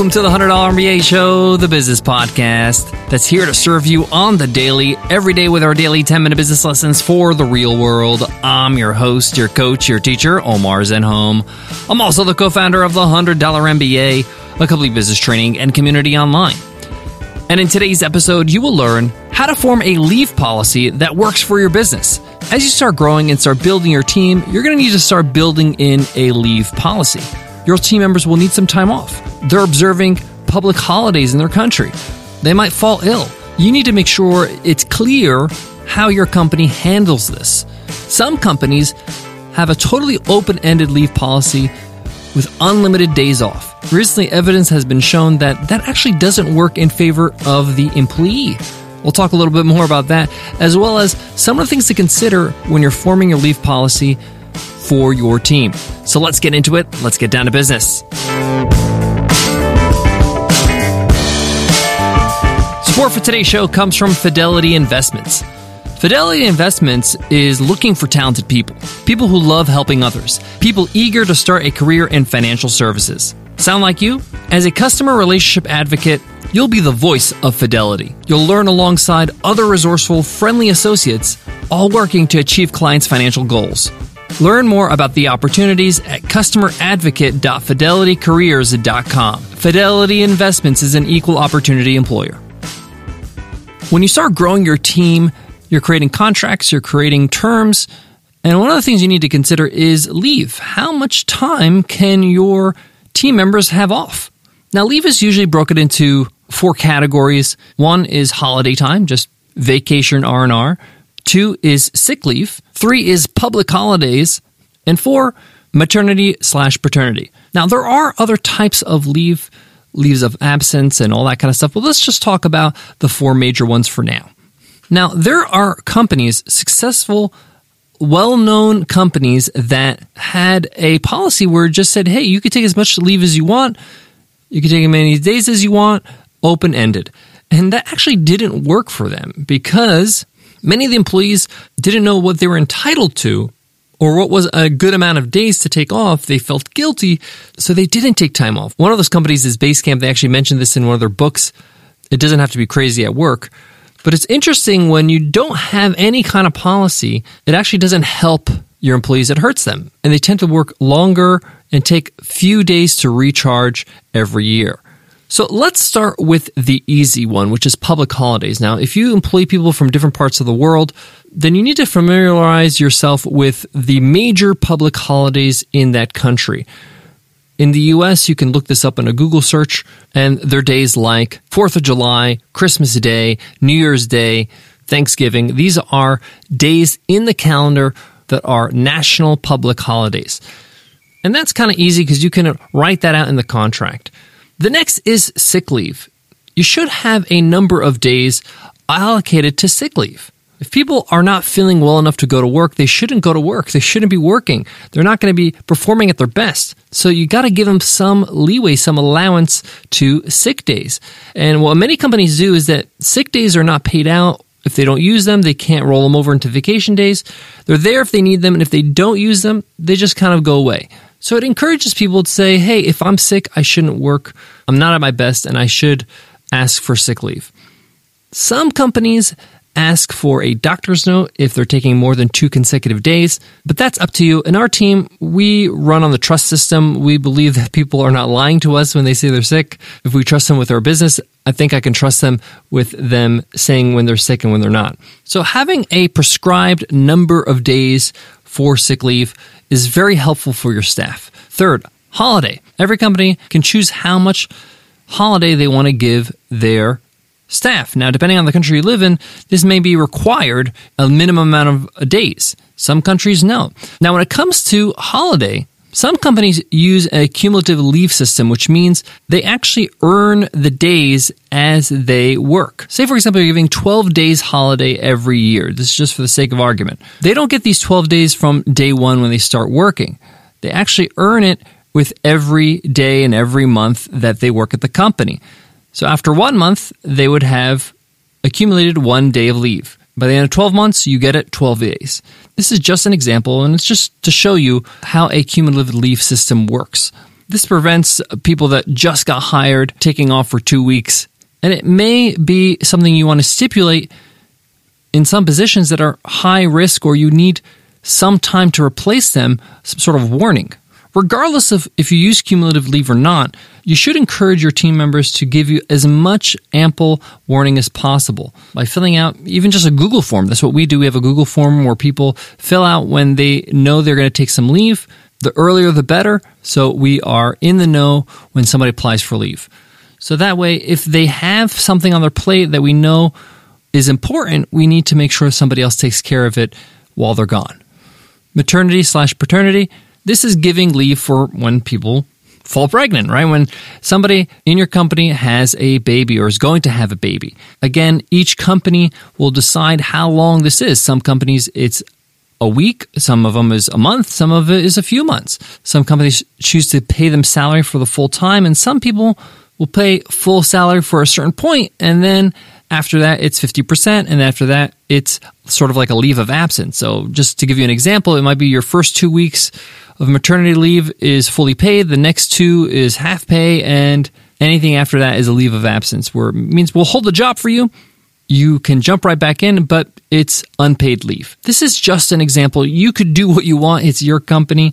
Welcome to the $100 MBA Show, the business podcast that's here to serve you on the daily, every day with our daily 10-minute business lessons for the real world. I'm your host, your coach, your teacher, Omar Zenhom. I'm also the co-founder of the $100 MBA, a complete business training and community online. And in today's episode, you will learn how to form a leave policy that works for your business. As you start growing and start building your team, you're going to need to start building in a leave policy. Your team members will need some time off. They're observing public holidays in their country. They might fall ill. You need to make sure it's clear how your company handles this. Some companies have a totally open-ended leave policy with unlimited days off. Recently, evidence has been shown that actually doesn't work in favor of the employee. We'll talk a little bit more about that, as well as some of the things to consider when you're forming your leave policy for your team. So let's get into it. Let's get down to business. Support for today's show comes from Fidelity Investments. Fidelity Investments is looking for talented people who love helping others, people eager to start a career in financial services. Sound like you? As a customer relationship advocate, you'll be the voice of Fidelity. You'll learn alongside other resourceful, friendly associates, all working to achieve clients' financial goals. Learn more about the opportunities at customeradvocate.fidelitycareers.com. Fidelity Investments is an equal opportunity employer. When you start growing your team, you're creating contracts, you're creating terms, and one of the things you need to consider is leave. How much time can your team members have off? Now, leave is usually broken into four categories. One is holiday time, just vacation, R&R. Two is sick leave. Three is public holidays. And four, maternity/paternity. Now, there are other types of leave, leaves of absence and all that kind of stuff, but let's just talk about the four major ones for now. Now, there are companies, successful, well-known companies that had a policy where it just said, hey, you can take as much leave as you want. You can take as many days as you want, open-ended. And that actually didn't work for them because many of the employees didn't know what they were entitled to or what was a good amount of days to take off. They felt guilty, so they didn't take time off. One of those companies is Basecamp. They actually mentioned this in one of their books. It doesn't have to be crazy at work. But it's interesting when you don't have any kind of policy, it actually doesn't help your employees. It hurts them. And they tend to work longer and take few days to recharge every year. So let's start with the easy one, which is public holidays. Now, if you employ people from different parts of the world, then you need to familiarize yourself with the major public holidays in that country. In the U.S., you can look this up in a Google search, and there are days like 4th of July, Christmas Day, New Year's Day, Thanksgiving. These are days in the calendar that are national public holidays. And that's kind of easy because you can write that out in the contract. The next is sick leave. You should have a number of days allocated to sick leave. If people are not feeling well enough to go to work, they shouldn't go to work. They shouldn't be working. They're not going to be performing at their best. So you got to give them some leeway, some allowance to sick days. And what many companies do is that sick days are not paid out. If they don't use them, they can't roll them over into vacation days. They're there if they need them, and if they don't use them, they just kind of go away. So it encourages people to say, hey, if I'm sick, I shouldn't work. I'm not at my best, and I should ask for sick leave. Some companies ask for a doctor's note if they're taking more than 2 consecutive days, but that's up to you. In our team, we run on the trust system. We believe that people are not lying to us when they say they're sick. If we trust them with our business, I think I can trust them with them saying when they're sick and when they're not. So having a prescribed number of days for sick leave is very helpful for your staff. Third, holiday. Every company can choose how much holiday they want to give their staff. Now, depending on the country you live in, this may be required a minimum amount of days. Some countries, no. Now, when it comes to holiday, some companies use a cumulative leave system, which means they actually earn the days as they work. Say, for example, you're giving 12 days holiday every year. This is just for the sake of argument. They don't get these 12 days from day one when they start working. They actually earn it with every day and every month that they work at the company. So after 1 month, they would have accumulated 1 day of leave. By the end of 12 months, you get it 12 days. This is just an example, and it's just to show you how a cumulative leave system works. This prevents people that just got hired taking off for 2 weeks. And it may be something you want to stipulate in some positions that are high risk or you need some time to replace them, some sort of warning. Regardless of if you use cumulative leave or not, you should encourage your team members to give you as much ample warning as possible by filling out even just a Google form. That's what we do. We have a Google form where people fill out when they know they're going to take some leave. The earlier, the better. So we are in the know when somebody applies for leave. So that way, if they have something on their plate that we know is important, we need to make sure somebody else takes care of it while they're gone. Maternity/paternity. This is giving leave for when people fall pregnant, right? When somebody in your company has a baby or is going to have a baby. Again, each company will decide how long this is. Some companies, it's a week. Some of them is a month. Some of it is a few months. Some companies choose to pay them salary for the full time, and some people will pay full salary for a certain point, and then after that, it's 50%, and after that, it's sort of like a leave of absence. So just to give you an example, it might be your first 2 weeks of maternity leave is fully paid, the next 2 is half pay, and anything after that is a leave of absence, where it means we'll hold the job for you. You can jump right back in, but it's unpaid leave. This is just an example. You could do what you want. It's your company.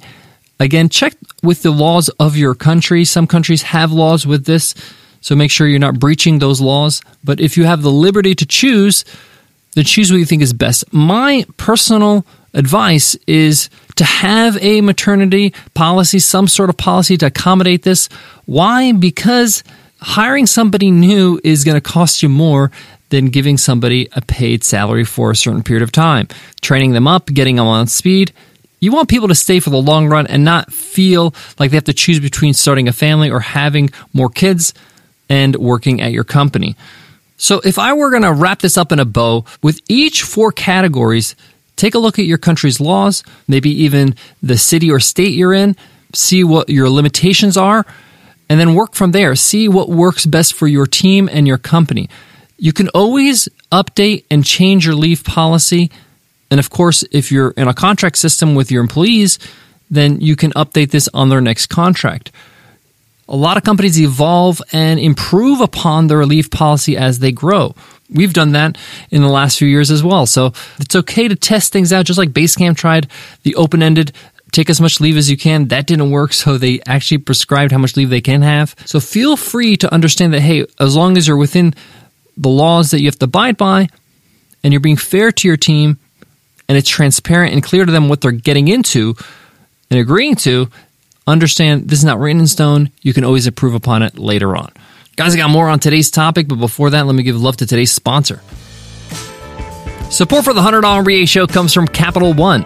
Again, check with the laws of your country. Some countries have laws with this, so make sure you're not breaching those laws. But if you have the liberty to choose, then choose what you think is best. My personal advice is to have a maternity policy, some sort of policy to accommodate this. Why? Because hiring somebody new is going to cost you more than giving somebody a paid salary for a certain period of time. Training them up, getting them on speed. You want people to stay for the long run and not feel like they have to choose between starting a family or having more kids and working at your company. So if I were going to wrap this up in a bow, with each 4 categories, take a look at your country's laws, maybe even the city or state you're in, see what your limitations are, and then work from there. See what works best for your team and your company. You can always update and change your leave policy. And of course, if you're in a contract system with your employees, then you can update this on their next contract. A lot of companies evolve and improve upon their leave policy as they grow. We've done that in the last few years as well. So it's okay to test things out, just like Basecamp tried the open-ended, take as much leave as you can. That didn't work, so they actually prescribed how much leave they can have. So feel free to understand that, hey, as long as you're within the laws that you have to abide by and you're being fair to your team and it's transparent and clear to them what they're getting into and agreeing to, understand this is not written in stone. You can always improve upon it later on. Guys, I got more on today's topic, but before that, let me give love to today's sponsor. Support for the $100 MBA show comes from Capital One.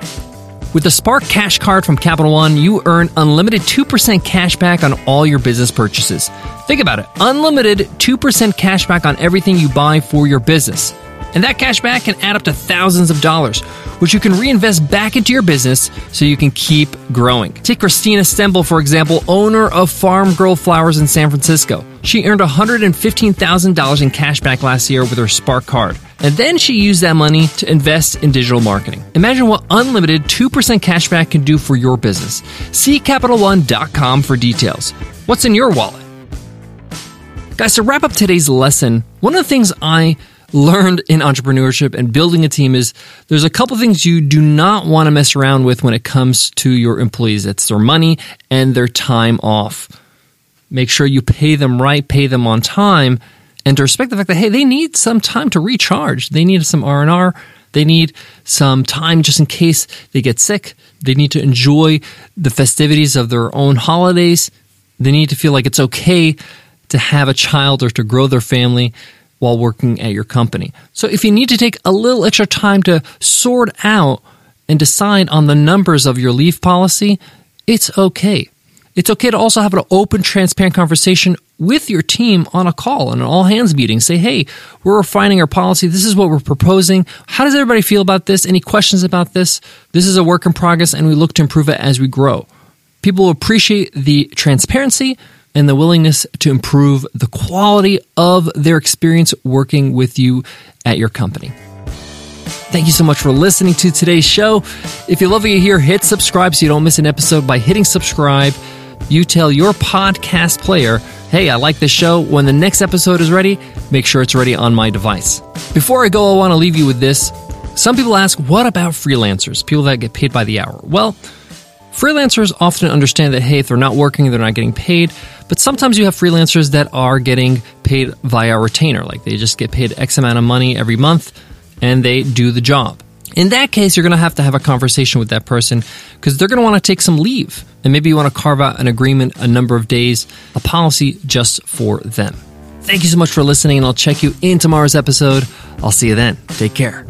With the Spark Cash Card from Capital One, you earn unlimited 2% cash back on all your business purchases. Think about it. Unlimited 2% cash back on everything you buy for your business. And that cash back can add up to thousands of dollars, which you can reinvest back into your business so you can keep growing. Take Christina Stembel, for example, owner of Farm Girl Flowers in San Francisco. She earned $115,000 in cash back last year with her Spark card. And then she used that money to invest in digital marketing. Imagine what unlimited 2% cash back can do for your business. See CapitalOne.com for details. What's in your wallet? Guys, to wrap up today's lesson, one of the things I learned in entrepreneurship and building a team is there's a couple things you do not want to mess around with when it comes to your employees. It's their money and their time off. Make sure you pay them right, pay them on time, and to respect the fact that, hey, they need some time to recharge. They need some R&R. They need some time just in case they get sick. They need to enjoy the festivities of their own holidays. They need to feel like it's okay to have a child or to grow their family while working at your company. So if you need to take a little extra time to sort out and decide on the numbers of your leave policy, it's okay. It's okay to also have an open, transparent conversation with your team on a call, in an all-hands meeting. Say, hey, we're refining our policy. This is what we're proposing. How does everybody feel about this? Any questions about this? This is a work in progress, and we look to improve it as we grow. People appreciate the transparency and the willingness to improve the quality of their experience working with you at your company. Thank you so much for listening to today's show. If you love what you hear, hit subscribe so you don't miss an episode by hitting subscribe. you tell your podcast player, hey, I like this show. When the next episode is ready, make sure it's ready on my device. Before I go, I want to leave you with this. Some people ask, what about freelancers, people that get paid by the hour? Well, freelancers often understand that, hey, if they're not working, they're not getting paid. But sometimes you have freelancers that are getting paid via a retainer. Like they just get paid X amount of money every month and they do the job. In that case, you're going to have a conversation with that person because they're going to want to take some leave. And maybe you want to carve out an agreement, a number of days, a policy just for them. Thank you so much for listening, and I'll check you in tomorrow's episode. I'll see you then. Take care.